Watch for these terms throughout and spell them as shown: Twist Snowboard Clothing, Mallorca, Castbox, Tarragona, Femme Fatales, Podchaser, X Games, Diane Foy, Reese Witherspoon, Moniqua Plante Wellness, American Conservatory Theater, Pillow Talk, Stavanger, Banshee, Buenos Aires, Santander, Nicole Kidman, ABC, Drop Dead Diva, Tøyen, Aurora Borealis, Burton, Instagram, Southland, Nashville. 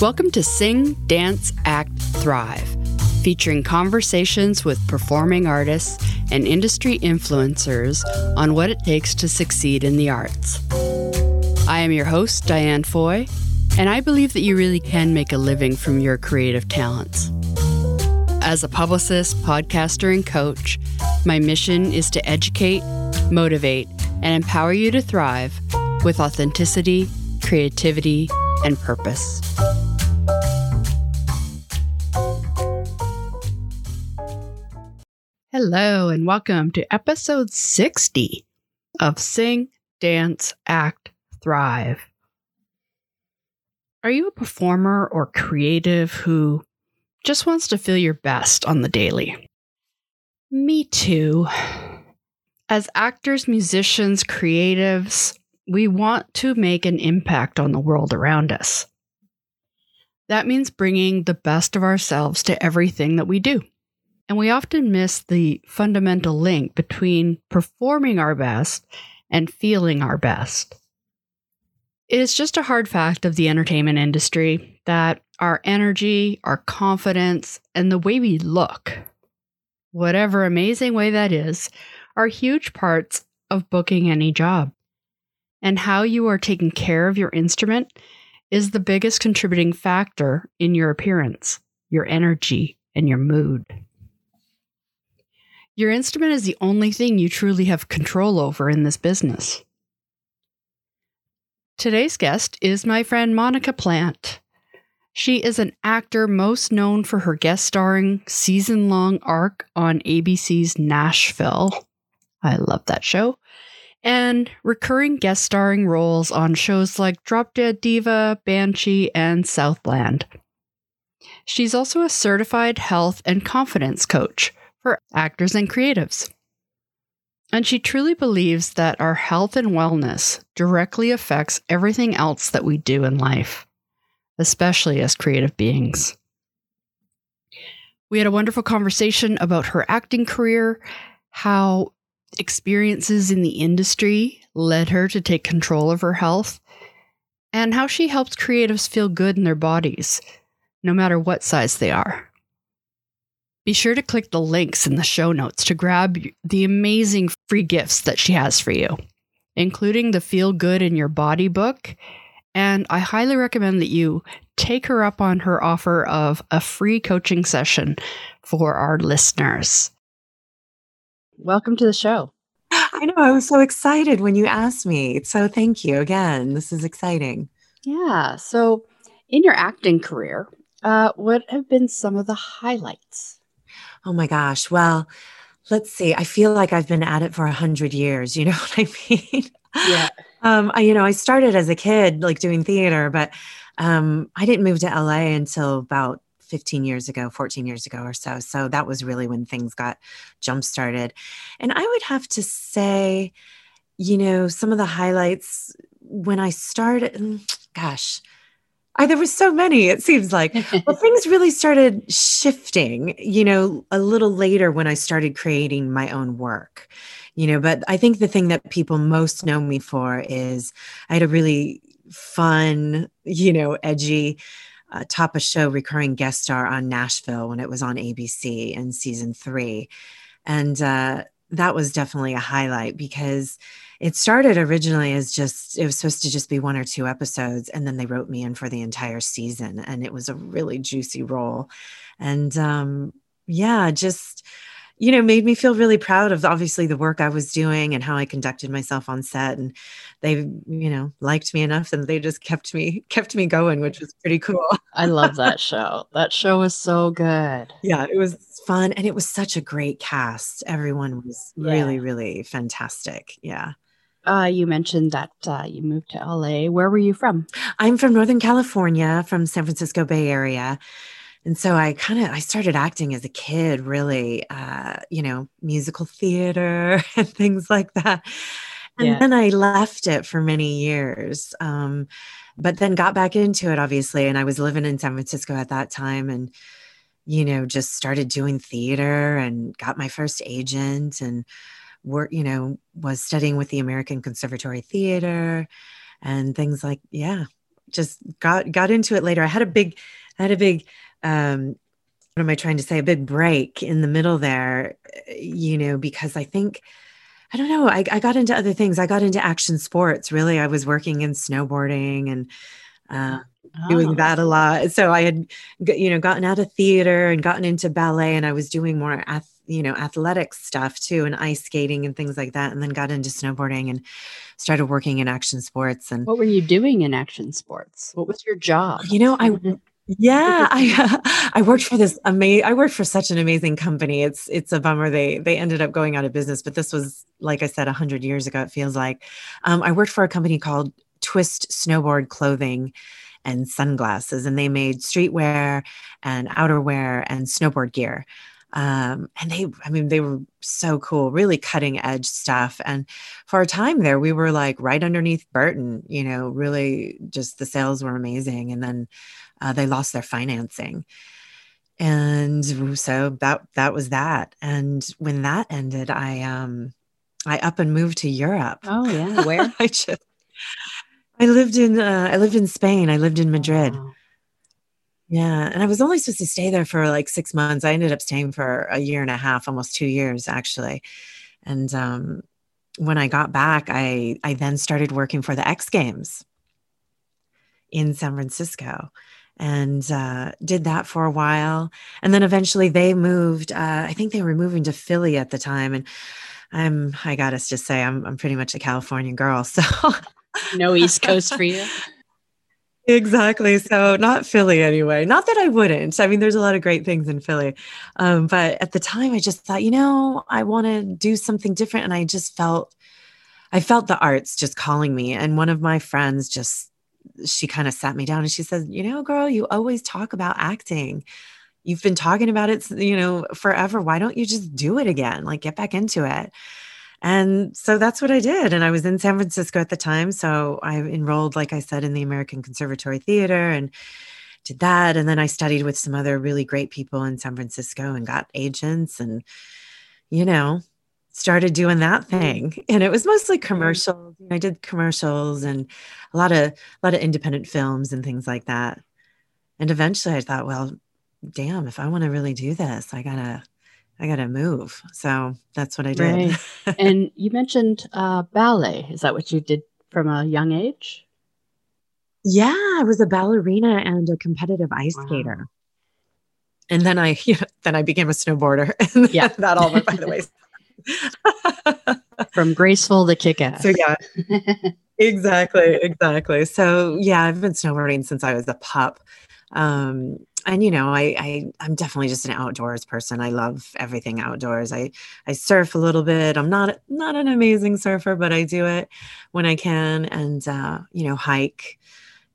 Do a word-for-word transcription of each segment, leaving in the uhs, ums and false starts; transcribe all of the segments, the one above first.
Welcome to Sing, Dance, Act, Thrive, featuring conversations with performing artists and industry influencers on what it takes to succeed in the arts. I am your host, Diane Foy, and I believe that you really can make a living from your creative talents. As a publicist, podcaster, and coach, my mission is to educate, motivate, and empower you to thrive with authenticity, creativity, and purpose. Hello, and welcome to episode sixty of Sing, Dance, Act, Thrive. Are you a performer or creative who just wants to feel your best on the daily? Me too. As actors, musicians, creatives, we want to make an impact on the world around us. That means bringing the best of ourselves to everything that we do. And we often miss the fundamental link between performing our best and feeling our best. It is just a hard fact of the entertainment industry that our energy, our confidence, and the way we look, whatever amazing way that is, are huge parts of booking any job. And how you are taking care of your instrument is the biggest contributing factor in your appearance, your energy, and your mood. Your instrument is the only thing you truly have control over in this business. Today's guest is my friend Moniqua Plante. She is an actor most known for her guest starring season-long arc on A B C's Nashville. I love that show. And recurring guest starring roles on shows like Drop Dead Diva, Banshee, and Southland. She's also a certified health and confidence coach for actors and creatives. And she truly believes that our health and wellness directly affects everything else that we do in life, especially as creative beings. We had a wonderful conversation about her acting career, how experiences in the industry led her to take control of her health, and how she helps creatives feel good in their bodies, no matter what size they are. Be sure to click the links in the show notes to grab the amazing free gifts that she has for you, including the Feel Good in Your Body book. And I highly recommend that you take her up on her offer of a free coaching session for our listeners. Welcome to the show. I know. I was so excited when you asked me. So thank you again. This is exciting. Yeah. So in your acting career, uh, what have been some of the highlights? Oh my gosh. Well, let's see. I feel like I've been at it for a hundred years. You know what I mean? Yeah. Um, I, you know, I started as a kid, like doing theater, but um, I didn't move to L A until about fifteen years ago, fourteen years ago or so. So that was really when things got jump started. And I would have to say, you know, some of the highlights when I started, gosh, I, there was so many, it seems like. Well, things really started shifting, you know, a little later when I started creating my own work, you know, but I think the thing that people most know me for is I had a really fun, you know, edgy uh, top of show recurring guest star on Nashville when it was on A B C in season three. And uh, that was definitely a highlight because it started originally as just, it was supposed to just be one or two episodes. And then they wrote me in for the entire season and it was a really juicy role. And um, yeah, just, you know, made me feel really proud of obviously the work I was doing and how I conducted myself on set. And they, you know, liked me enough and they just kept me, kept me going, which was pretty cool. I love that show. That show was so good. Yeah, it was fun. And it was such a great cast. Everyone was yeah. really, really fantastic. Yeah. Uh, you mentioned that uh, you moved to L A. Where were you from? I'm from Northern California, from San Francisco Bay Area. And so I kind of, I started acting as a kid, really, uh, you know, musical theater and things like that. And yeah. then I left it for many years, um, but then got back into it, obviously. And I was living in San Francisco at that time and, you know, just started doing theater and got my first agent and work, you know, was studying with the American Conservatory Theater and things like, yeah. just got, got into it later. I had a big, I had a big, um, what am I trying to say? A big break in the middle there, you know, because I think, I don't know, I, I got into other things. I got into action sports. Really, I was working in snowboarding and, uh, oh. doing that a lot. So I had, you know, gotten out of theater and gotten into ballet, and I was doing more ath- you know, athletic stuff too, and ice skating and things like that. And then got into snowboarding and started working in action sports. And what were you doing in action sports? What was your job? You know, I, yeah, I, I worked for this amazing, I worked for such an amazing company. It's, it's a bummer. They, they ended up going out of business, but this was, like I said, a hundred years ago, it feels like. um, I worked for a company called Twist Snowboard Clothing and Sunglasses, and they made streetwear and outerwear and snowboard gear. Um, and they, I mean, they were so cool, really cutting edge stuff. And for a time there, we were like right underneath Burton, you know, really just the sales were amazing. And then uh, they lost their financing. And so that, that was that. And when that ended, I, um, I up and moved to Europe. Oh yeah. Where? I just, I lived in, uh, I lived in Spain. I lived in Madrid. Wow. Yeah. And I was only supposed to stay there for like six months. I ended up staying for a year and a half, almost two years actually. And, um, when I got back, I, I then started working for the X Games in San Francisco and, uh, did that for a while. And then eventually they moved, uh, I think they were moving to Philly at the time. And I'm, I gotta just say, I'm, I'm pretty much a California girl. So no East Coast for you. Exactly. So not Philly anyway, not that I wouldn't. I mean, there's a lot of great things in Philly. Um, but at the time I just thought, you know, I want to do something different. And I just felt, I felt the arts just calling me. And one of my friends just, she kind of sat me down and she said, you know, girl, you always talk about acting. You've been talking about it, you know, forever. Why don't you just do it again? Like get back into it. And so that's what I did. And I was in San Francisco at the time. So I enrolled, like I said, in the American Conservatory Theater and did that. And then I studied with some other really great people in San Francisco and got agents and, you know, started doing that thing. And it was mostly commercials. I did commercials and a lot of, a lot of independent films and things like that. And eventually I thought, well, damn, if I want to really do this, I gotta I got to move. So that's what I did. Right. And you mentioned uh, ballet. Is that what you did from a young age? Yeah, I was a ballerina and a competitive ice wow. skater. And then I, you know, then I became a snowboarder. And yeah. That all went by the way. From graceful to kick-ass. So yeah, exactly. Exactly. So yeah, I've been snowboarding since I was a pup. Um, And, you know, I, I, I'm definitely just an outdoors person. I love everything outdoors. I, I surf a little bit. I'm not, not an amazing surfer, but I do it when I can. And, uh, you know, hike,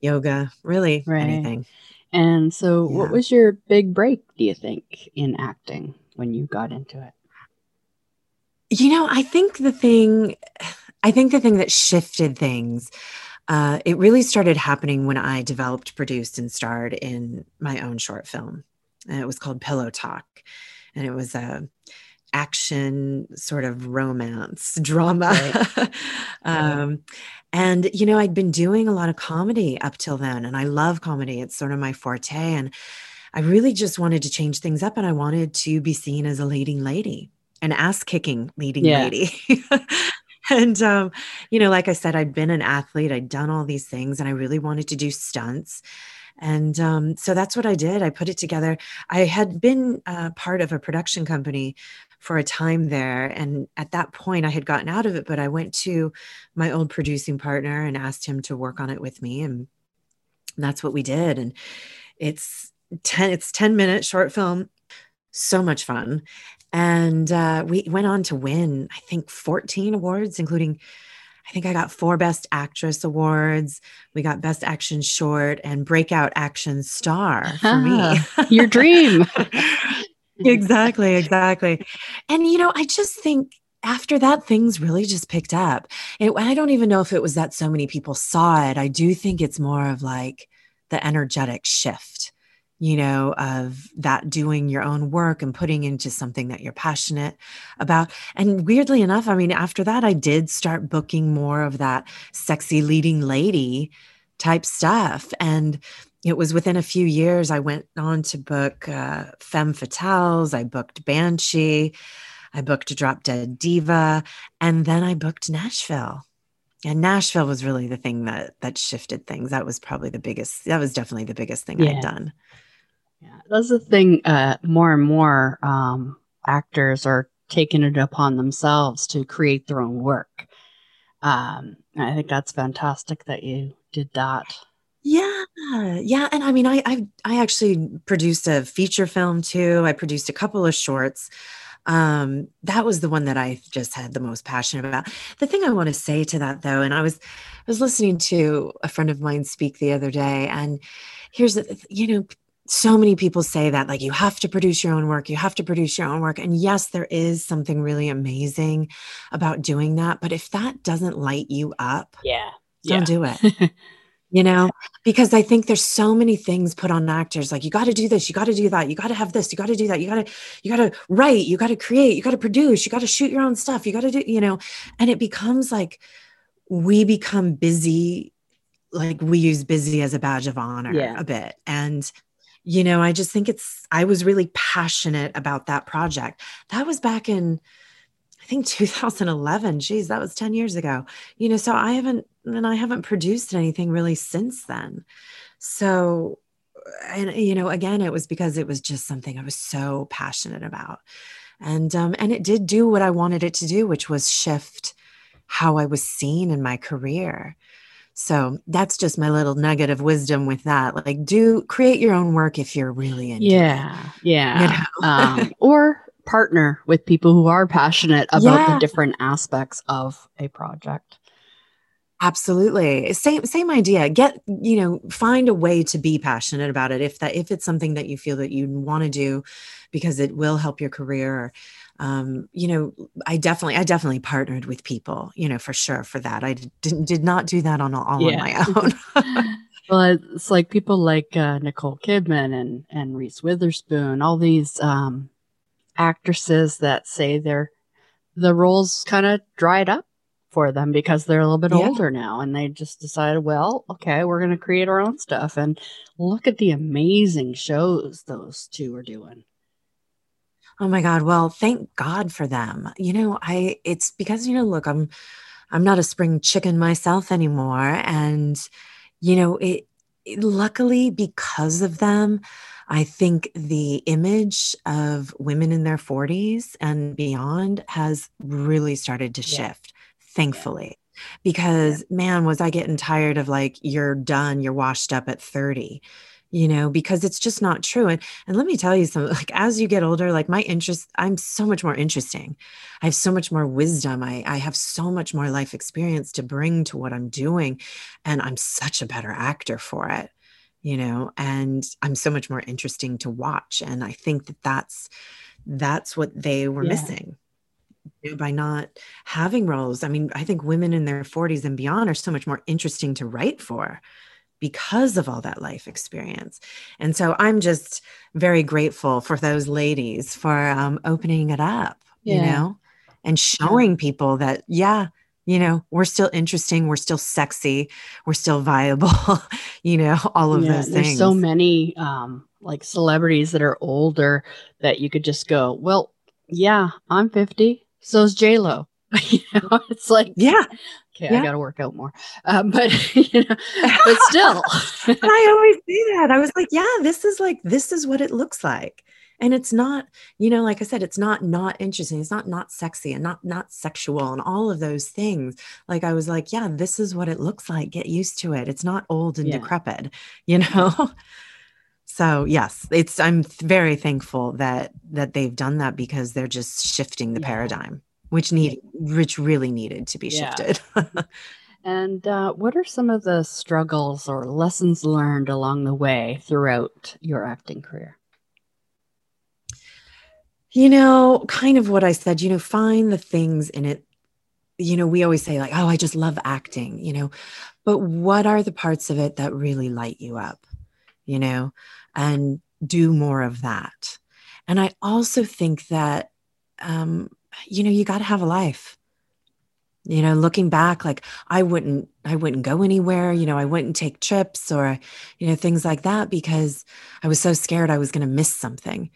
yoga, really right. anything. And so yeah. What was your big break, do you think, in acting when you got into it? You know, I think the thing, I think the thing that shifted things Uh, it really started happening when I developed, produced, and starred in my own short film. And it was called Pillow Talk. And it was a action sort of romance drama. Right. um, yeah. And, you know, I'd been doing a lot of comedy up till then. And I love comedy. It's sort of my forte. And I really just wanted to change things up. And I wanted to be seen as a leading lady, an ass-kicking leading yeah. lady. And, um, you know, like I said, I'd been an athlete, I'd done all these things, and I really wanted to do stunts. And um, so that's what I did. I put it together. I had been uh, part of a production company for a time there. And at that point, I had gotten out of it, but I went to my old producing partner and asked him to work on it with me. And that's what we did. And it's ten, it's ten minute short film. So much fun. And uh, we went on to win, I think, fourteen awards, including, I think I got four Best Actress awards. We got Best Action Short and Breakout Action Star for ah, me. Your dream. Exactly, exactly. And, you know, I just think after that, things really just picked up. And I don't even know if it was that so many people saw it. I do think it's more of like the energetic shift, you know, of that doing your own work and putting into something that you're passionate about. And weirdly enough, I mean, after that, I did start booking more of that sexy leading lady type stuff. And it was within a few years, I went on to book uh, Femme Fatales, I booked Banshee, I booked Drop Dead Diva, and then I booked Nashville. And Nashville was really the thing that that shifted things. That was probably the biggest, that was definitely the biggest thing yeah. I'd done. Yeah, that's the thing, uh, more and more um, actors are taking it upon themselves to create their own work. Um, I think that's fantastic that you did that. Yeah. Yeah. And I mean, I, I, I actually produced a feature film too. I produced a couple of shorts. Um, that was the one that I just had the most passion about. The thing I want to say to that though, and I was, I was listening to a friend of mine speak the other day, and here's, the, you know, so many people say that, like, you have to produce your own work, you have to produce your own work. And yes, there is something really amazing about doing that, but if that doesn't light you up, yeah, don't do it. You know, because I think there's so many things put on actors, like, you got to do this, you got to do that, you got to have this, you got to do that, you got to, you got to write, you got to create, you got to produce, you got to shoot your own stuff, you got to do, you know, and it becomes like, we become busy, like we use busy as a badge of honor yeah. a bit. And, you know, I just think it's, I was really passionate about that project. That was back in, I think two thousand eleven, geez, that was ten years ago, you know, so I haven't, and I haven't produced anything really since then. So, and, you know, again, it was because it was just something I was so passionate about. And, um, and it did do what I wanted it to do, which was shift how I was seen in my career. So that's just my little nugget of wisdom with that. Like, do create your own work if you're really into yeah, it. Yeah. Yeah. You know? um, or, partner with people who are passionate about yeah. the different aspects of a project. Absolutely. Same, same idea. Get, you know, find a way to be passionate about it. If that, if it's something that you feel that you want to do because it will help your career, um, you know, I definitely, I definitely partnered with people, you know, for sure for that. I didn't, did not do that on all yeah. on my own. Well, it's like people like uh, Nicole Kidman and, and Reese Witherspoon, all these, um, actresses that say they're the roles kind of dried up for them because they're a little bit yeah. older now, and they just decided, well, okay, we're going to create our own stuff. And look at the amazing shows those two are doing. Oh my God. Well, thank God for them. You know, I, it's because, you know, look, I'm, I'm not a spring chicken myself anymore. And, you know, it, it luckily because of them, I think the image of women in their forties and beyond has really started to shift, yeah. thankfully, because yeah. man, was I getting tired of, like, you're done, you're washed up at thirty, you know, because it's just not true. And, and let me tell you something, like, as you get older, like, my interest, I'm so much more interesting. I have so much more wisdom. I, I have so much more life experience to bring to what I'm doing. And I'm such a better actor for it. You know, and I'm so much more interesting to watch. And I think that that's, that's what they were yeah. missing by not having roles. I mean, I think women in their forties and beyond are so much more interesting to write for because of all that life experience. And so I'm just very grateful for those ladies for um, opening it up, yeah. you know, and showing yeah. people that, yeah, you know, we're still interesting. We're still sexy. We're still viable. You know, all of yeah, those there's things. There's so many um, like celebrities that are older that you could just go, well, yeah, I'm fifty. So is J-Lo. You know, it's like, yeah. Okay, yeah. I got to work out more. Uh, but, you know, but still. I always see that. I was like, yeah, this is like, this is what it looks like. And it's not, you know, like I said, it's not not interesting. It's not not sexy and not not sexual and all of those things. Like, I was like, yeah, this is what it looks like. Get used to it. It's not old and yeah. decrepit, you know? So yes, it's, I'm very thankful that, that they've done that because they're just shifting the yeah. paradigm, which need, which really needed to be yeah. shifted. And uh, what are some of the struggles or lessons learned along the way throughout your acting career? You know, kind of what I said, you know, find the things in it. You know, we always say like, oh, I just love acting, you know, but what are the parts of it that really light you up, you know, and do more of that. And I also think that, um, you know, you got to have a life. You know, looking back, like I wouldn't, I wouldn't go anywhere. You know, I wouldn't take trips or, you know, things like that, because I was so scared I was going to miss something,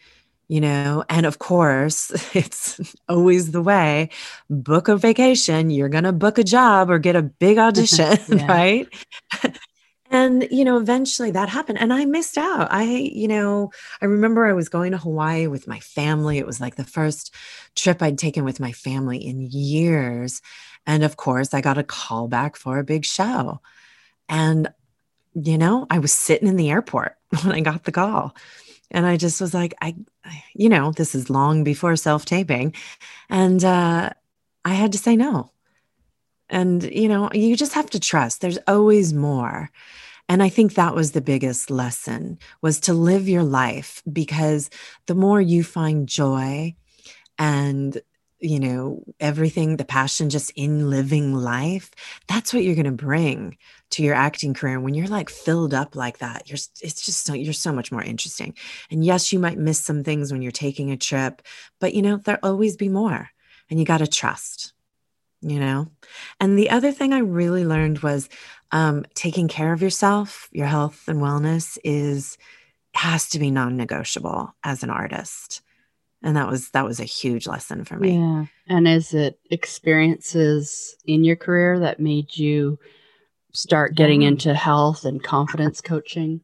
you know? And of course, it's always the way, book a vacation, you're going to book a job or get a big audition, right? And, you know, eventually that happened and I missed out. I, you know, I remember I was going to Hawaii with my family. It was like the first trip I'd taken with my family in years. And of course I got a call back for a big show, and, you know, I was sitting in the airport when I got the call, and I just was like, I, I you know, this is long before self-taping, and, uh, I had to say no. And, you know, you just have to trust there's always more. And I think that was the biggest lesson, was to live your life, because the more you find joy and, you know, everything, the passion just in living life, that's what you're going to bring to your acting career. And when you're like filled up like that, you're, it's just so, you're so much more interesting. And yes, you might miss some things when you're taking a trip, but, you know, there'll always be more, and you got to trust. You know, and the other thing I really learned was um, taking care of yourself. Your health and wellness is has to be non-negotiable as an artist, and that was that was a huge lesson for me. Yeah, and is it experiences in your career that made you start getting into health and confidence coaching?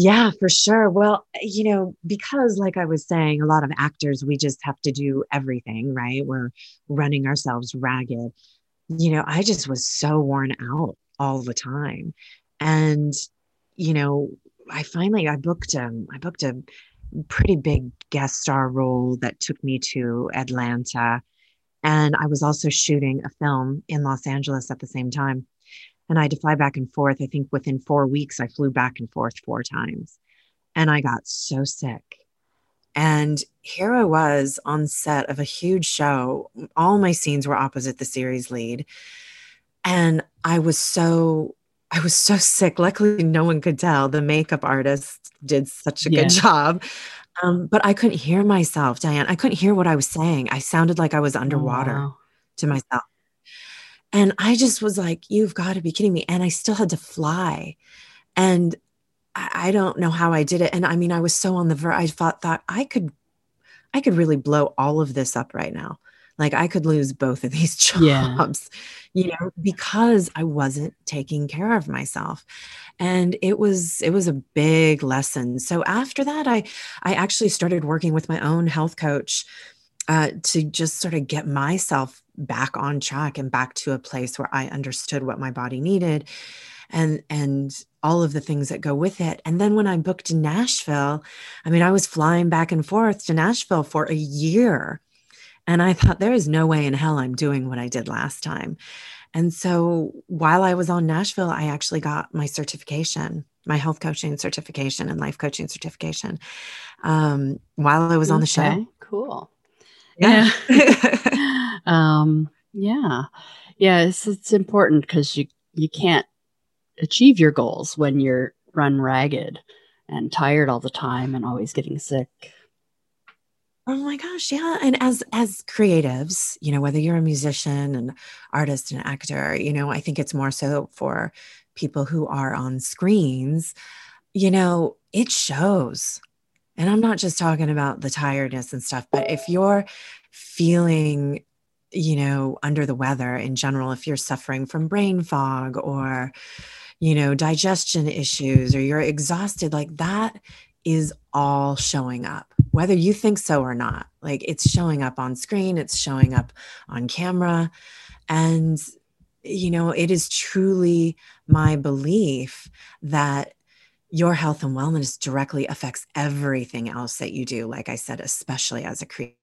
Yeah, for sure. Well, you know, because like I was saying, a lot of actors, we just have to do everything, right? We're running ourselves ragged. You know, I just was so worn out all the time. And, you know, I finally, I booked, um, I booked a pretty big guest star role that took me to Atlanta. And I was also shooting a film in Los Angeles at the same time. And I had to fly back and forth. I think within four weeks, I flew back and forth four times. And I got so sick. And here I was on set of a huge show. All my scenes were opposite the series lead. And I was so, I was so sick. Luckily, no one could tell. The makeup artist did such a yeah. good job. Um, but I couldn't hear myself, Diane. I couldn't hear what I was saying. I sounded like I was underwater oh, wow. to myself. And I just was like, you've got to be kidding me. And I still had to fly. And I, I don't know how I did it. And I mean, I was so on the verge. I thought, thought I could, I could really blow all of this up right now. Like I could lose both of these jobs, yeah. you know, because I wasn't taking care of myself. And it was, it was a big lesson. So after that, I, I actually started working with my own health coach uh, to just sort of get myself back on track and back to a place where I understood what my body needed and, and all of the things that go with it. And then when I booked Nashville, I mean, I was flying back and forth to Nashville for a year, and I thought, there is no way in hell I'm doing what I did last time. And so while I was on Nashville, I actually got my certification, my health coaching certification and life coaching certification, um, while I was okay, on the show. Cool. Yeah. um, yeah. Yeah. It's, it's important because you, you can't achieve your goals when you're run ragged and tired all the time and always getting sick. Oh my gosh. Yeah. And as, as creatives, you know, whether you're a musician, an artist, an actor, you know, I think it's more so for people who are on screens, you know, it shows. And I'm not just talking about the tiredness and stuff, but if you're feeling, you know, under the weather in general, if you're suffering from brain fog or, you know, digestion issues, or you're exhausted, like that is all showing up, whether you think so or not. Like it's showing up on screen, it's showing up on camera. And, you know, it is truly my belief that your health and wellness directly affects everything else that you do. Like I said, especially as a creative,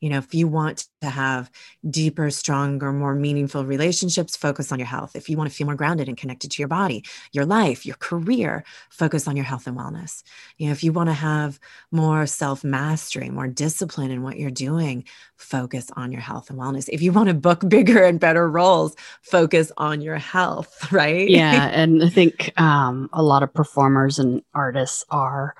you know, if you want to have deeper, stronger, more meaningful relationships, focus on your health. If you want to feel more grounded and connected to your body, your life, your career, focus on your health and wellness. You know, if you want to have more self-mastery, more discipline in what you're doing, focus on your health and wellness. If you want to book bigger and better roles, focus on your health, right? Yeah. And I think um, a lot of performers and artists are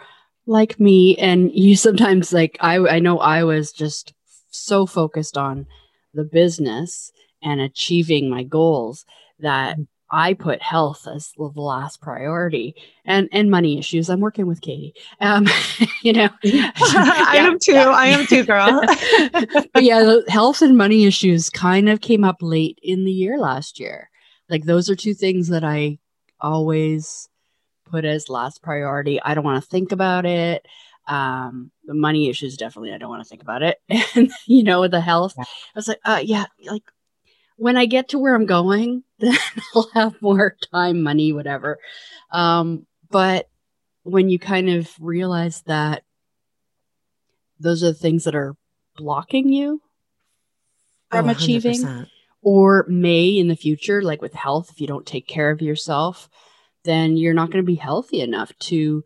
like me. And you sometimes like, I, I know I was just so focused on the business and achieving my goals that I put health as the last priority, and, and money issues. I'm working with Katie. Um, you know, yeah, I am too. Yeah. I am too, girl. But yeah, the health and money issues kind of came up late in the year last year. Like those are two things that I always put as last priority. I don't want to think about it. Um, the money issues, definitely. I don't want to think about it. And you know, with the health, yeah. I was like, uh, yeah, like, when I get to where I'm going, then I'll have more time, money, whatever. Um, but when you kind of realize that those are the things that are blocking you from oh, achieving, or may in the future, like with health, if you don't take care of yourself, then you're not going to be healthy enough to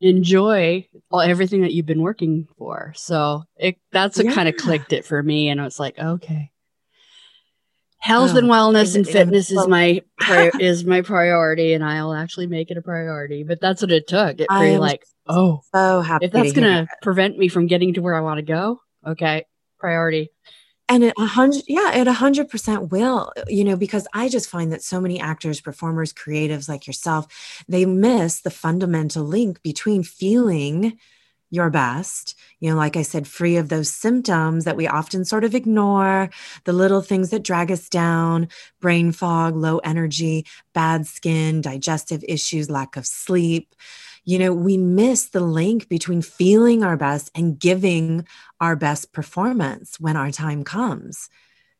enjoy all, everything that you've been working for. So it, that's what yeah. kind of clicked it for me. And I was like, okay. Health oh, and wellness and fitness is my pri- is my priority, and I'll actually make it a priority. But that's what it took. It really like, oh, so happy if that's gonna it. prevent me from getting to where I want to go, okay, priority. And it a hundred, yeah, it a hundred percent will, you know, because I just find that so many actors, performers, creatives like yourself, they miss the fundamental link between feeling your best, you know, like I said, free of those symptoms that we often sort of ignore, the little things that drag us down, brain fog, low energy, bad skin, digestive issues, lack of sleep. You know, we miss the link between feeling our best and giving our best performance when our time comes.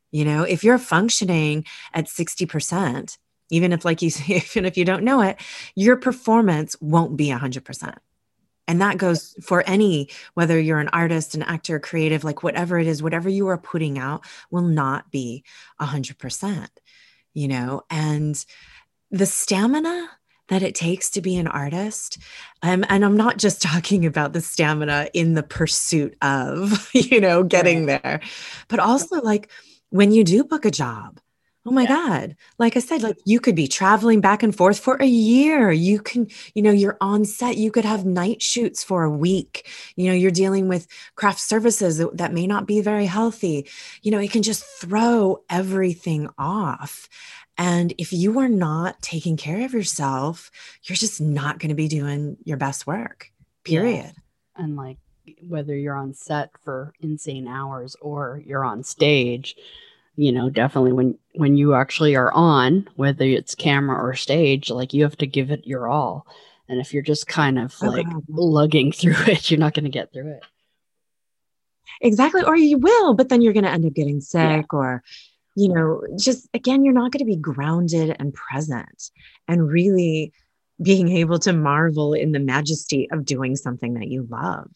You know, if you're functioning at sixty percent, even if like you say, even if you don't know it, your performance won't be one hundred percent. And that goes for any, whether you're an artist, an actor, creative, like whatever it is, whatever you are putting out will not be one hundred percent, you know, and the stamina that it takes to be an artist. Um, and I'm not just talking about the stamina in the pursuit of, you know, getting there, but also like when you do book a job. Oh my yeah. God. Like I said, like you could be traveling back and forth for a year. You can, you know, you're on set, you could have night shoots for a week. You know, you're dealing with craft services that, that may not be very healthy. You know, it can just throw everything off. And if you are not taking care of yourself, you're just not going to be doing your best work, period. Yeah. And like whether you're on set for insane hours or you're on stage, you know, definitely when, when you actually are on, whether it's camera or stage, like you have to give it your all. And if you're just kind of like oh, wow. lugging through it, you're not going to get through it. Exactly. Or you will, but then you're going to end up getting sick yeah. or, you know, just again, you're not going to be grounded and present and really being able to marvel in the majesty of doing something that you love.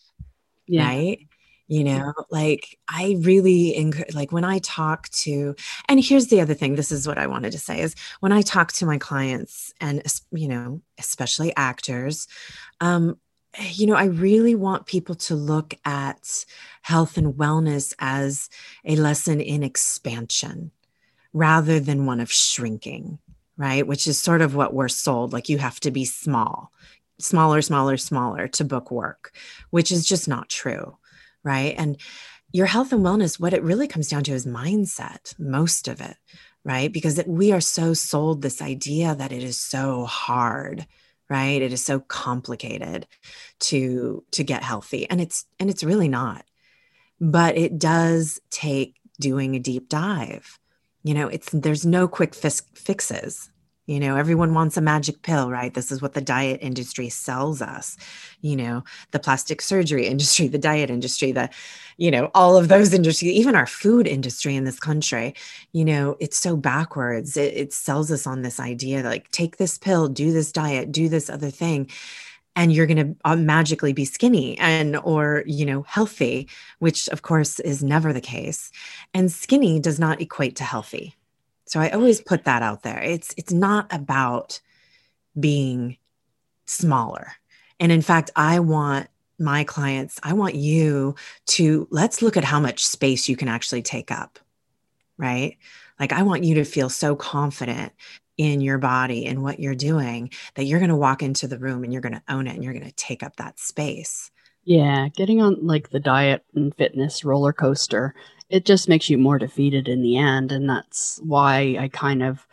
Yeah. Right. You know, like I really, enc- like when I talk to, and here's the other thing, this is what I wanted to say is when I talk to my clients and, you know, especially actors, um, you know, I really want people to look at health and wellness as a lesson in expansion rather than one of shrinking, right? Which is sort of what we're sold. Like you have to be small, smaller, smaller, smaller to book work, which is just not true. Right. And your health and wellness, what it really comes down to is mindset, most of it, right? Because we are so sold this idea that it is so hard, right? It is so complicated to, to get healthy. And it's, and it's really not, but it does take doing a deep dive. You know, it's, there's no quick fix, fixes. You know, everyone wants a magic pill, right? This is what the diet industry sells us, you know, the plastic surgery industry, the diet industry, the, you know, all of those industries, even our food industry in this country, you know, it's so backwards. It, it sells us on this idea, like take this pill, do this diet, do this other thing, and you're going to magically be skinny and, or, you know, healthy, which of course is never the case. And skinny does not equate to healthy. So I always put that out there. It's it's not about being smaller. And in fact, I want my clients, I want you to, let's look at how much space you can actually take up, right? Like I want you to feel so confident in your body and what you're doing that you're going to walk into the room and you're going to own it and you're going to take up that space. Yeah, getting on like the diet and fitness roller coaster it just makes you more defeated in the end. And that's why I kind of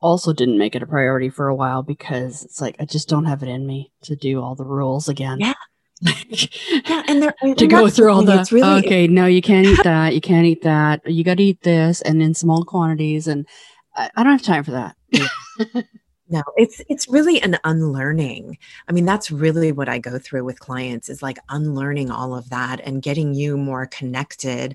also didn't make it a priority for a while, because it's like, I just don't have it in me to do all the rules again. Yeah. Yeah, and they're, to and go through all the, really, okay, no, you can't eat that. You can't eat that. You got to eat this, and in small quantities. And I, I don't have time for that. No, it's, it's really an unlearning. I mean, that's really what I go through with clients, is like unlearning all of that and getting you more connected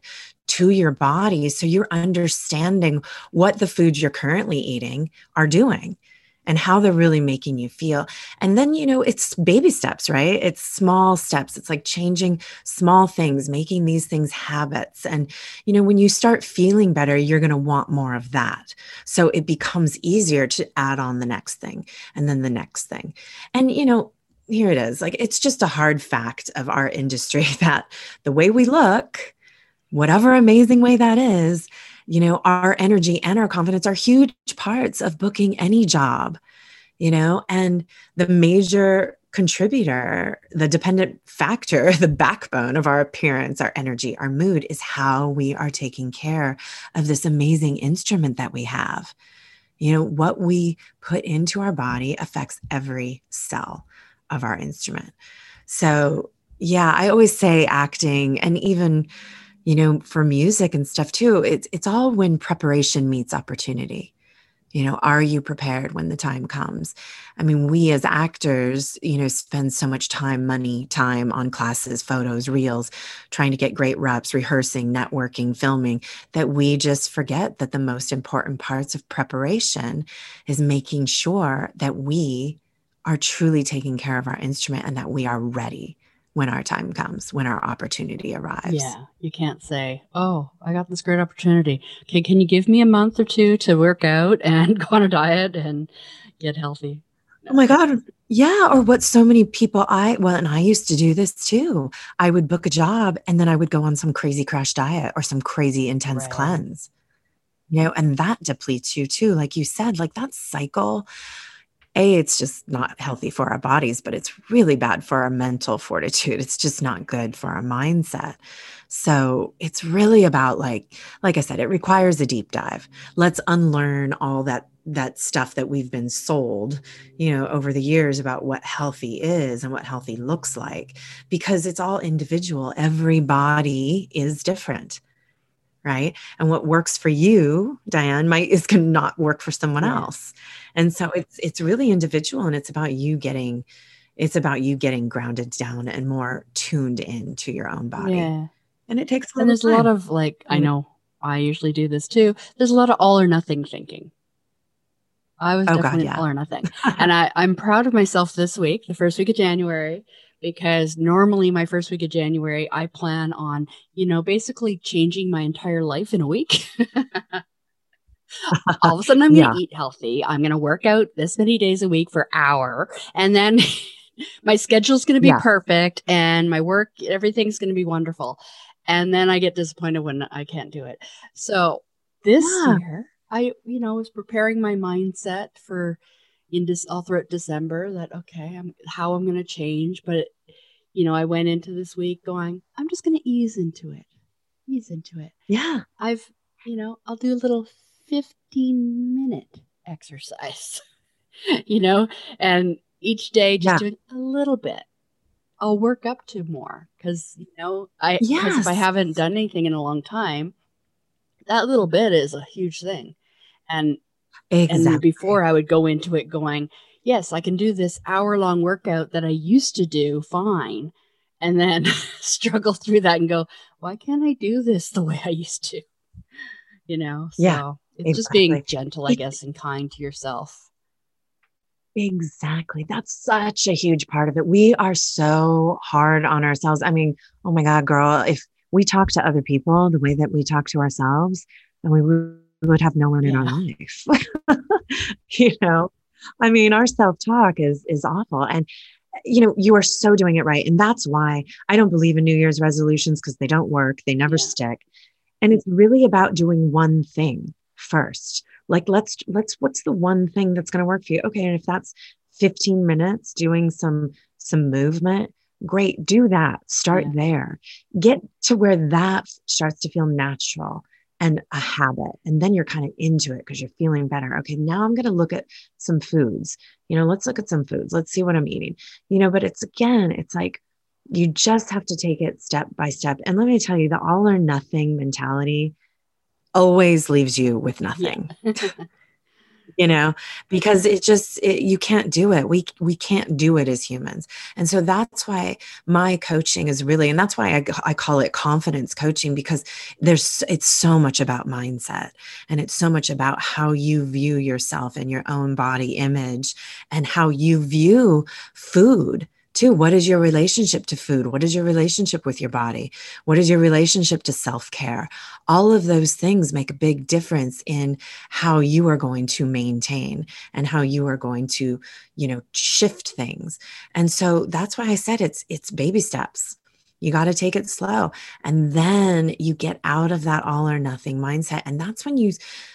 to your body. So you're understanding what the foods you're currently eating are doing and how they're really making you feel. And then, you know, it's baby steps, right? It's small steps. It's like changing small things, making these things habits. And, you know, when you start feeling better, you're going to want more of that. So it becomes easier to add on the next thing and then the next thing. And, you know, here it is. Like, it's just a hard fact of our industry that the way we look, whatever amazing way that is, you know, our energy and our confidence are huge parts of booking any job, you know, and the major contributor, the dependent factor, the backbone of our appearance, our energy, our mood is how we are taking care of this amazing instrument that we have. You know, what we put into our body affects every cell of our instrument. So, yeah, I always say acting, and even, you know, for music and stuff too, it's it's all when preparation meets opportunity. You know, are you prepared when the time comes? I mean, we as actors, you know, spend so much time, money, time on classes, photos, reels, trying to get great reps, rehearsing, networking, filming, that we just forget that the most important parts of preparation is making sure that we are truly taking care of our instrument and that we are ready when our time comes, when our opportunity arrives. Yeah. You can't say, oh, I got this great opportunity. Okay. Can you give me a month or two to work out and go on a diet and get healthy? Oh my God. Yeah. Or what so many people, I, well, and I used to do this too. I would book a job and then I would go on some crazy crash diet or some crazy intense right. cleanse, you know, and that depletes you too. Like you said, like that cycle, A, it's just not healthy for our bodies, but it's really bad for our mental fortitude. It's just not good for our mindset. So it's really about, like, like I said, it requires a deep dive. Let's unlearn all that, that stuff that we've been sold, you know, over the years about what healthy is and what healthy looks like, because it's all individual. Every body is different. Right. And what works for you, Diane, might is can not work for someone yeah. else. And so it's, it's really individual, and it's about you getting, it's about you getting grounded down and more tuned in to your own body. Yeah. And it takes, a and there's time. a lot of like, I know I usually do this too. There's a lot of all or nothing thinking. I was oh definitely God, yeah. all or nothing. And I, I'm proud of myself this week, the first week of January, because normally my first week of January, I plan on, you know, basically changing my entire life in a week. All of a sudden I'm going to yeah. eat healthy. I'm going to work out this many days a week for an hour. And then my schedule's going to be yeah. perfect, and my work, everything's going to be wonderful. And then I get disappointed when I can't do it. So this yeah. year I, you know, was preparing my mindset for in this all throughout December, that, okay, I'm, how I'm going to change. But, it, you know, I went into this week going, I'm just going to ease into it, ease into it. Yeah. I've, you know, I'll do a little fifteen minute exercise, you know, and each day just yeah. doing a little bit. I'll work up to more, because, you know, I, yes. 'cause if I haven't done anything in a long time, that little bit is a huge thing. And, Exactly. And before I would go into it going, yes, I can do this hour long workout that I used to do fine. And then struggle through that and go, why can't I do this the way I used to? You know, so yeah, it's exactly. just being gentle, I guess, and kind to yourself. Exactly. That's such a huge part of it. We are so hard on ourselves. I mean, oh my God, girl, if we talk to other people the way that we talk to ourselves, then we would We would have no one in yeah. our life. You know, I mean, our self-talk is, is awful. And, you know, you are so doing it right. And that's why I don't believe in New Year's resolutions, because they don't work. They never yeah. stick. And it's really about doing one thing first. Like, let's, let's, what's the one thing that's going to work for you? Okay. And if that's fifteen minutes doing some, some movement, Great. Do that. Start yeah. there. Get to where that starts to feel natural and a habit. And then you're kind of into it because you're feeling better. Okay. Now I'm going to look at some foods, you know, let's look at some foods. Let's see what I'm eating, you know, but it's, again, it's like, you just have to take it step by step. And let me tell you, the all or nothing mentality always leaves you with nothing, yeah. you know, because it just, it, you can't do it. We, we can't do it as humans. And so that's why my coaching is really, and that's why I, I call it confidence coaching, because there's, it's so much about mindset, and it's so much about how you view yourself and your own body image and how you view food. Too. What is your relationship to food? What is your relationship with your body? What is your relationship to self-care? All of those things make a big difference in how you are going to maintain and how you are going to, you know, shift things. And so that's why I said it's, it's baby steps. You got to take it slow. And then you get out of that all or nothing mindset. And that's when you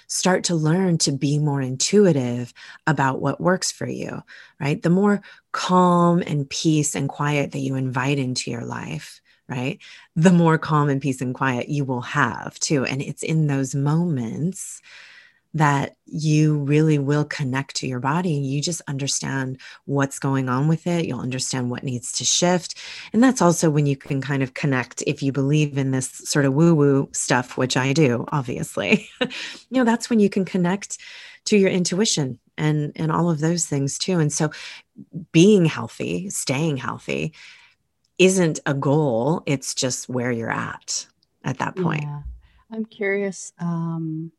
start to learn to be more intuitive about what works for you, right? The more calm and peace and quiet that you invite into your life, right? The more calm and peace and quiet you will have too. And it's in those moments that you really will connect to your body. You just understand what's going on with it. You'll understand what needs to shift. And that's also when you can kind of connect, if you believe in this sort of woo-woo stuff, which I do, obviously, you know, that's when you can connect to your intuition and, and all of those things too. And so being healthy, staying healthy isn't a goal. It's just where you're at at that point. Yeah. I'm curious, um,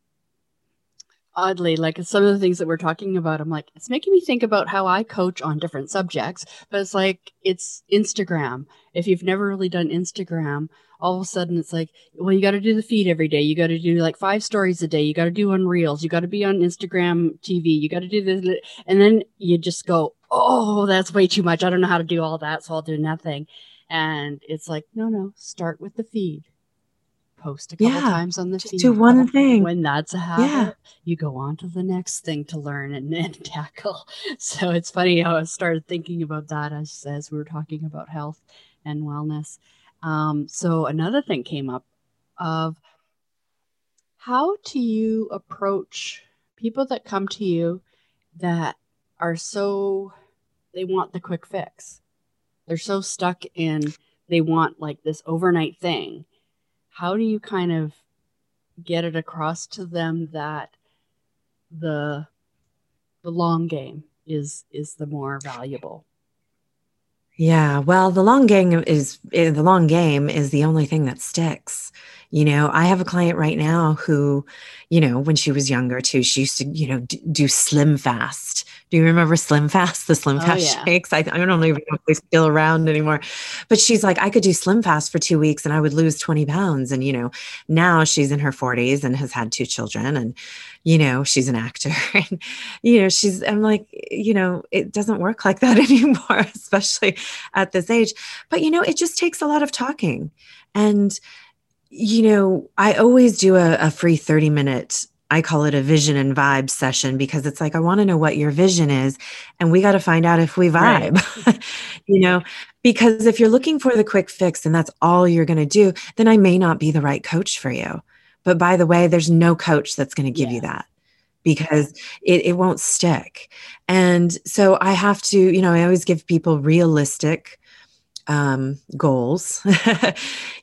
oddly, like some of the things that we're talking about, I'm like, it's making me think about how I coach on different subjects, but it's like, it's Instagram. If you've never really done Instagram, all of a sudden it's like, well, you got to do the feed every day. You got to do like five stories a day. You got to do on Reels. You got to be on Instagram T V. You got to do this. And then you just go, oh, that's way too much. I don't know how to do all that. So I'll do nothing. And it's like, no, no, start with the feed. Post a couple yeah, times on the feed. Do one thing. When that's a habit, yeah. you go on to the next thing to learn and, and tackle. So it's funny how I started thinking about that as, as we were talking about health and wellness. Um, so another thing came up of how do you approach people that come to you that are so, they want the quick fix. They're so stuck in, they want like this overnight thing. How do you kind of get it across to them that the the long game is is the more valuable? Yeah, well, the long game is the long game is the only thing that sticks. You know, I have a client right now who, you know, when she was younger too, she used to, you know, do, do Slim Fast. Do you remember Slim Fast? The Slim Fast oh, yeah. shakes. I, I don't even know if they're still around anymore. But she's like, I could do Slim Fast for two weeks and I would lose twenty pounds. And, you know, now she's in her forties and has had two children and, you know, she's an actor. And, you know, she's, I'm like, you know, it doesn't work like that anymore, especially at this age. But, you know, it just takes a lot of talking. And, you know, I always do a, a free thirty minute, I call it a vision and vibe session, because it's like, I want to know what your vision is, and we got to find out if we vibe, right. you know, because if you're looking for the quick fix and that's all you're going to do, then I may not be the right coach for you. But by the way, there's no coach that's going to give yeah. you that. Because it, it won't stick. And so I have to, you know, I always give people realistic um, goals,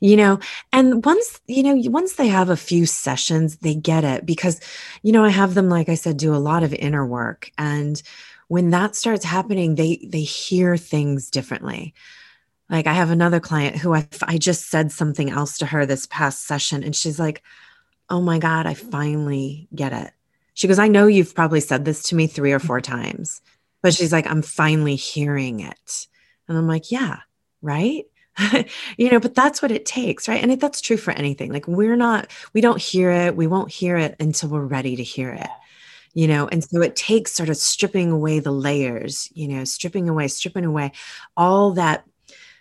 you know, and once, you know, once they have a few sessions, they get it because, you know, I have them, like I said, do a lot of inner work. And when that starts happening, they, they hear things differently. Like I have another client who I, I just said something else to her this past session. And she's like, oh my God, I finally get it. She goes, I know you've probably said this to me three or four times, but she's like, I'm finally hearing it. And I'm like, yeah, right. you know, but that's what it takes. Right. And that's true for anything. Like we're not, we don't hear it. We won't hear it until we're ready to hear it, you know? And so it takes sort of stripping away the layers, you know, stripping away, stripping away all that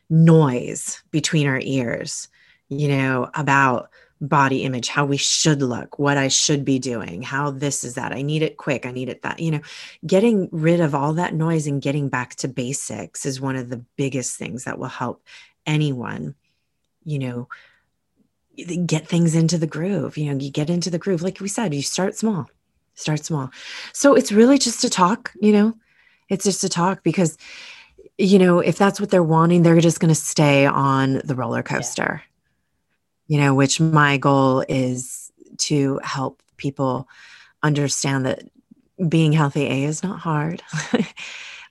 noise between our ears, you know, about body image, how we should look, what I should be doing, how this is that I need it quick. I need it that, you know, getting rid of all that noise and getting back to basics is one of the biggest things that will help anyone, you know, get things into the groove. You know, you get into the groove. Like we said, you start small, start small. So it's really just to talk, you know, it's just to talk because, you know, if that's what they're wanting, they're just going to stay on the roller coaster, yeah. you know, which my goal is to help people understand that being healthy A is not hard.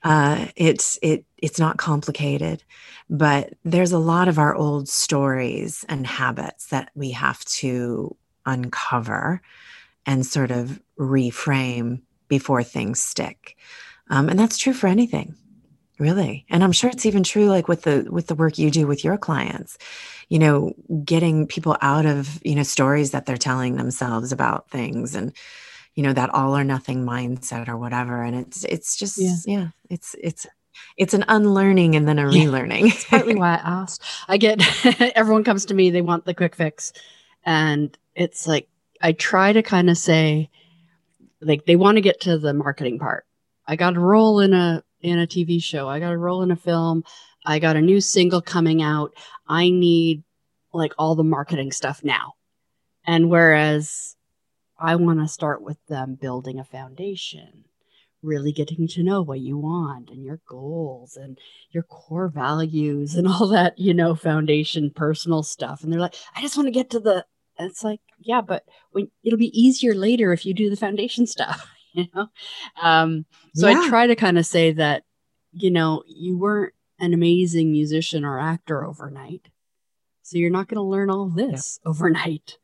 uh, it's, it, it's not complicated, but there's a lot of our old stories and habits that we have to uncover and sort of reframe before things stick. Um, and that's true for anything. Really. And I'm sure it's even true, like with the, with the work you do with your clients, you know, getting people out of, you know, stories that they're telling themselves about things and, you know, that all or nothing mindset or whatever. And it's, it's just, yeah, yeah it's, it's, it's an unlearning and then a yeah. relearning. That's partly why I asked. I get, everyone comes to me, they want the quick fix. And it's like, I try to kind of say, like, they want to get to the marketing part. I got to roll in a, in a T V show. I got a role in a film. I got a new single coming out. I need like all the marketing stuff now. And whereas I want to start with them building a foundation, really getting to know what you want and your goals and your core values and all that, you know, foundation, personal stuff. And they're like, I just want to get to the, and it's like, yeah, but when, it'll be easier later if you do the foundation stuff. You know, um, so yeah. I try to kind of say that, you know, you weren't an amazing musician or actor overnight, so you're not going to learn all this yeah. overnight.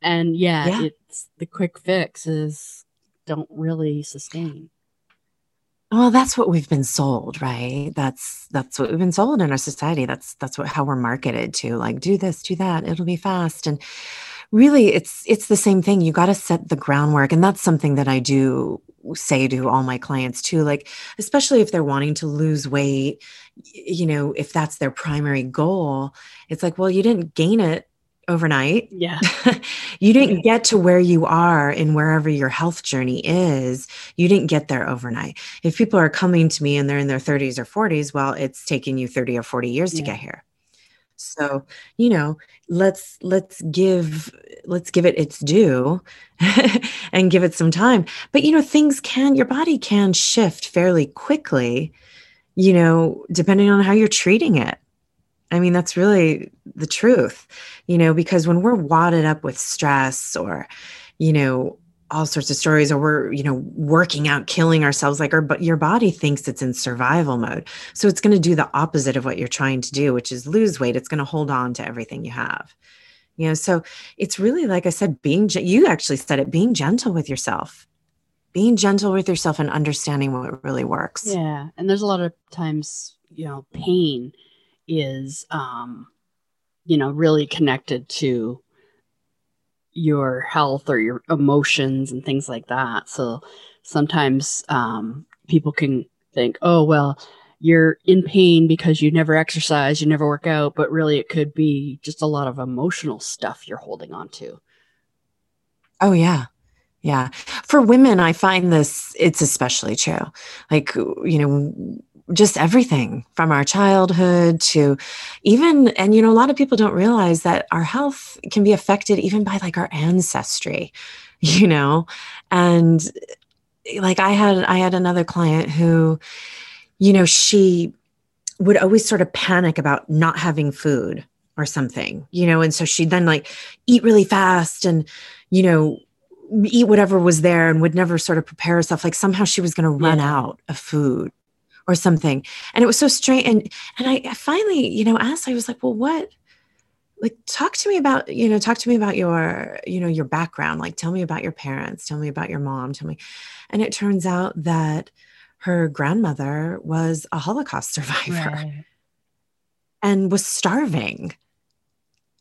And yeah, yeah, it's the quick fixes don't really sustain. Well, that's what we've been sold, right? That's that's what we've been sold in our society. That's that's what how we're marketed to, like, do this, do that, it'll be fast. And really, it's it's the same thing. You got to set the groundwork. And that's something that I do say to all my clients too, like, especially if they're wanting to lose weight, you know, if that's their primary goal, it's like, well, you didn't gain it overnight. Yeah. You didn't get to where you are in wherever your health journey is. You didn't get there overnight. If people are coming to me and they're in their thirties or forties, well, it's taken you thirty or forty years yeah. to get here. So, you know, let's, let's give, let's give it its due and give it some time. But, you know, things can, your body can shift fairly quickly, you know, depending on how you're treating it. I mean, that's really the truth, you know, because when we're wadded up with stress or, you know, all sorts of stories, or we're, you know, working out, killing ourselves, like our, but your body thinks it's in survival mode. So it's going to do the opposite of what you're trying to do, which is lose weight. It's going to hold on to everything you have, you know? So it's really, like I said, being, you actually said it, being gentle with yourself, being gentle with yourself and understanding what really works. Yeah. And there's a lot of times, you know, pain is, um, you know, really connected to your health or your emotions and things like that. So sometimes um, people can think, oh, well, you're in pain because you never exercise, you never work out, but really it could be just a lot of emotional stuff you're holding on to. Oh, yeah. Yeah. For women, I find this, it's especially true. Like, you know, just everything from our childhood to even, and, you know, a lot of people don't realize that our health can be affected even by like our ancestry, you know? And like I had, I had another client who, you know, she would always sort of panic about not having food or something, you know? And so she'd then like eat really fast and, you know, eat whatever was there and would never sort of prepare herself. Like somehow she was going to run yeah. out of food or something. And it was so strange. And, and I, I finally, you know, asked, I was like, well, what, like, talk to me about, you know, talk to me about your, you know, your background. Like, tell me about your parents, tell me about your mom, tell me. And it turns out that her grandmother was a Holocaust survivor right. and was starving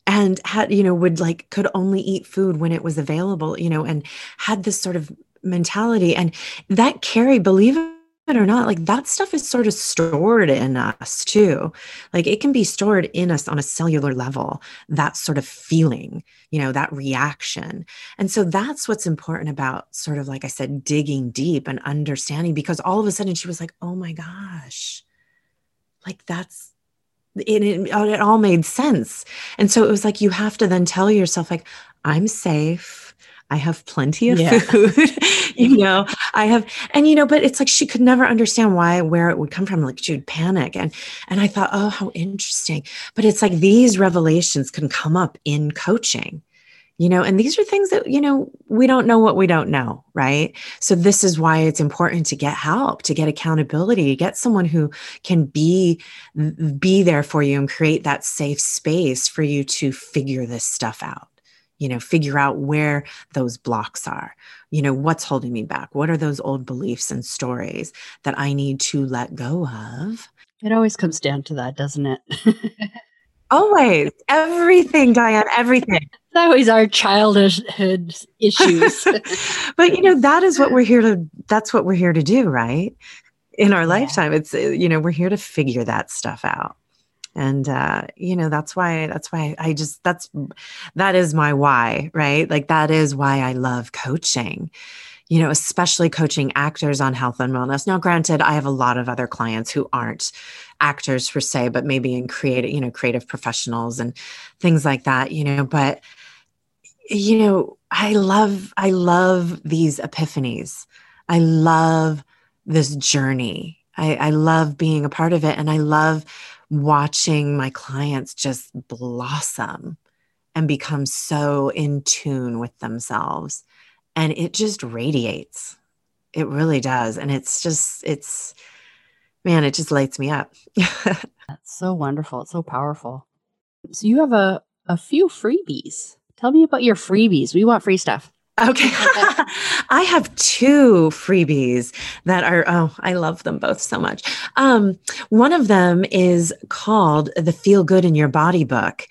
and had, you know, would like, could only eat food when it was available, you know, and had this sort of mentality. And that carried, believe it it or not, like that stuff is sort of stored in us too. Like it can be stored in us on a cellular level, that sort of feeling, you know, that reaction. And so that's what's important about sort of, like I said, digging deep and understanding, because all of a sudden she was like, oh my gosh, like that's, it, it, it all made sense. And so it was like, you have to then tell yourself like, I'm safe. I have plenty of yeah. food, you know, I have, and, you know, but it's like, she could never understand why, where it would come from. Like she would panic. And, and I thought, oh, how interesting. But it's like, these revelations can come up in coaching, you know, and these are things that, you know, we don't know what we don't know. Right. So this is why it's important to get help, to get accountability, to get someone who can be, be there for you and create that safe space for you to figure this stuff out. You know, figure out where those blocks are, you know, what's holding me back? What are those old beliefs and stories that I need to let go of? It always comes down to that, doesn't it? Always. Everything, Diane, everything. It's always our childhood issues. But, you know, that is what we're here to, that's what we're here to do, right? In our yeah. lifetime, it's, you know, we're here to figure that stuff out. And, uh, you know, that's why, that's why I just, that's, that is my why, right? Like, that is why I love coaching, you know, especially coaching actors on health and wellness. Now, granted, I have a lot of other clients who aren't actors per se, but maybe in creative, you know, creative professionals and things like that, you know, but, you know, I love, I love these epiphanies. I love this journey. I, I love being a part of it. And I love watching my clients just blossom and become so in tune with themselves. And it just radiates. It really does. And it's just, it's, man, it just lights me up. That's so wonderful. It's so powerful. So you have a, a few freebies. Tell me about your freebies. We want free stuff. Okay. I have two freebies that are, oh, I love them both so much. Um, one of them is called the Feel Good in Your Body book.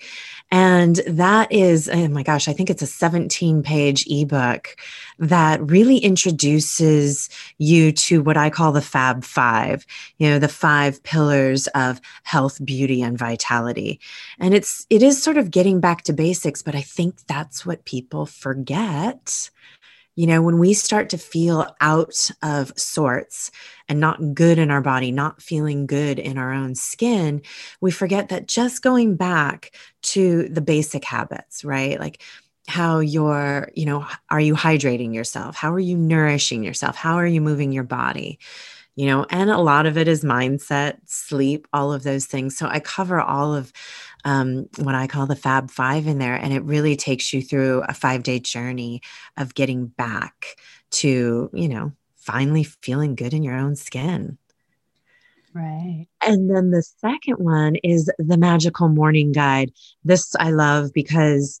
And that is, oh my gosh, I think it's a seventeen page ebook that really introduces you to what I call the Fab Five, you know, the five pillars of health, beauty, and vitality. And it's, it is sort of getting back to basics, but I think that's what people forget. You know, when we start to feel out of sorts and not good in our body, not feeling good in our own skin, we forget that just going back to the basic habits, right? Like how you're, you know, are you hydrating yourself? How are you nourishing yourself? How are you moving your body? You know, and a lot of it is mindset, sleep, all of those things. So I cover all of Um, what I call the Fab Five in there. And it really takes you through a five day journey of getting back to, you know, finally feeling good in your own skin. Right. And then the second one is the Magical Morning Guide. This I love because,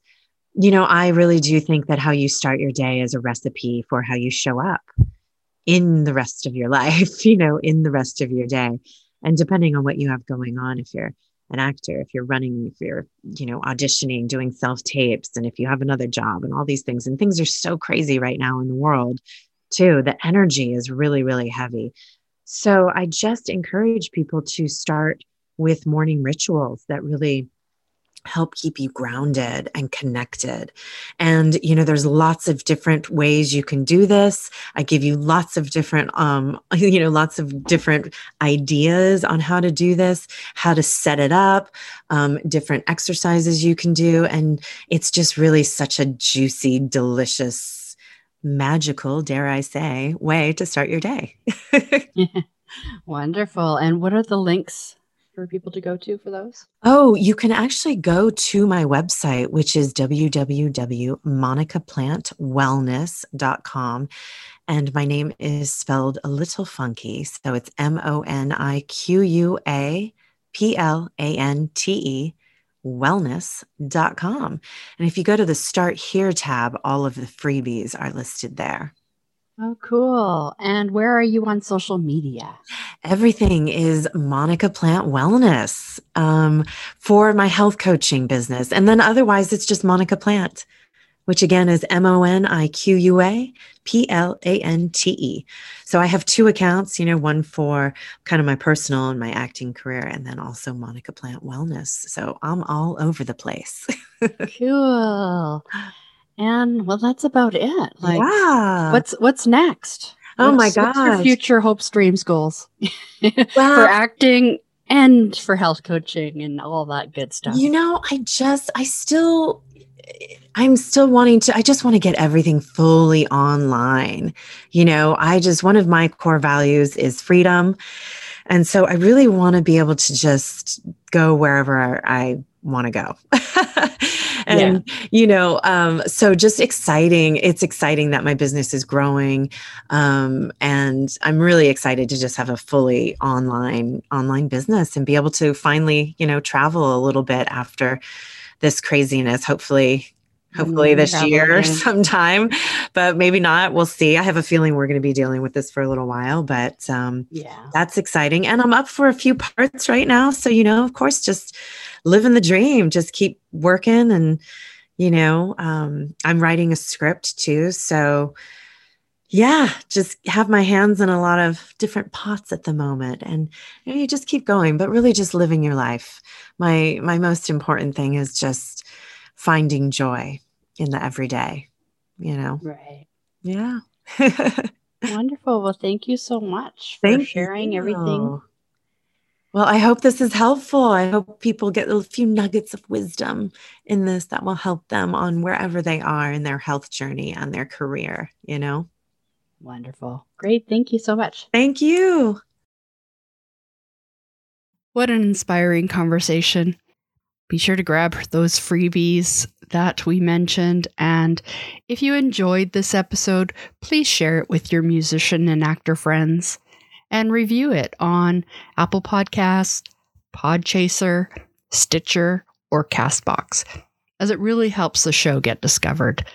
you know, I really do think that how you start your day is a recipe for how you show up in the rest of your life, you know, in the rest of your day. And depending on what you have going on, if you're an actor, if you're running, if you're, you know, auditioning, doing self-tapes, and if you have another job and all these things, and things are so crazy right now in the world too, the energy is really, really heavy. So I just encourage people to start with morning rituals that really help keep you grounded and connected. And, you know, there's lots of different ways you can do this. I give you lots of different, um, you know, lots of different ideas on how to do this, how to set it up, um, different exercises you can do. And it's just really such a juicy, delicious, magical, dare I say, way to start your day. Yeah. Wonderful. And what are the links for people to go to for those? Oh, you can actually go to my website, which is w w w dot moniqua plant wellness dot com. And my name is spelled a little funky. So it's M O N I Q U A P L A N T E wellness dot com. And if you go to the Start Here tab, all of the freebies are listed there. Oh, cool. And where are you on social media? Everything is Moniqua Plante Wellness um, for my health coaching business. And then otherwise, it's just Moniqua Plante which again is M O N I Q U A P L A N T E. So I have two accounts, you know, one for kind of my personal and my acting career, and then also Moniqua Plante Wellness. So I'm all over the place. Cool. And well, that's about it. Like, wow. What's, what's next? Oh what's, my God. What's your future hopes, dreams, goals well, for acting and for health coaching and all that good stuff? You know, I just, I still... I'm still wanting to, I just want to get everything fully online. You know, I just, one of my core values is freedom. And so I really want to be able to just go wherever I want to go. And, yeah. you know, um, so just exciting. It's exciting that my business is growing. Um, and I'm really excited to just have a fully online, online business and be able to finally, you know, travel a little bit after this craziness, hopefully, hopefully mm, this probably. year sometime, but maybe not. We'll see. I have a feeling we're going to be dealing with this for a little while, but um, yeah, that's exciting. And I'm up for a few parts right now. So, you know, of course, just living the dream, just keep working. And, you know, um, I'm writing a script too. So yeah, just have my hands in a lot of different pots at the moment, and you know, you just keep going, but really just living your life. My, my most important thing is just finding joy in the everyday, you know? Right. Yeah. Wonderful. Well, thank you so much for thank sharing you. everything. Well, I hope this is helpful. I hope people get a few nuggets of wisdom in this that will help them on wherever they are in their health journey and their career, you know? Wonderful. Great. Thank you so much. Thank you. What an inspiring conversation. Be sure to grab those freebies that we mentioned. And if you enjoyed this episode, please share it with your musician and actor friends and review it on Apple Podcasts, Podchaser, Stitcher, or Castbox, as it really helps the show get discovered.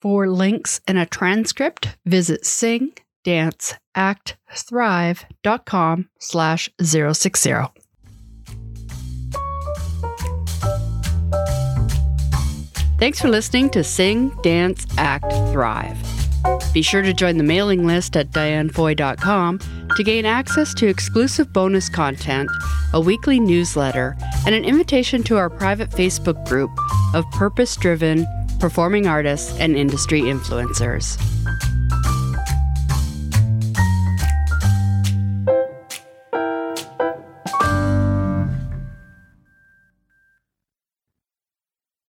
For links and a transcript, visit singdanceactthrive.com slash 060. Thanks for listening to Sing, Dance, Act, Thrive. Be sure to join the mailing list at diane foy dot com to gain access to exclusive bonus content, a weekly newsletter, and an invitation to our private Facebook group of purpose-driven performing artists and industry influencers.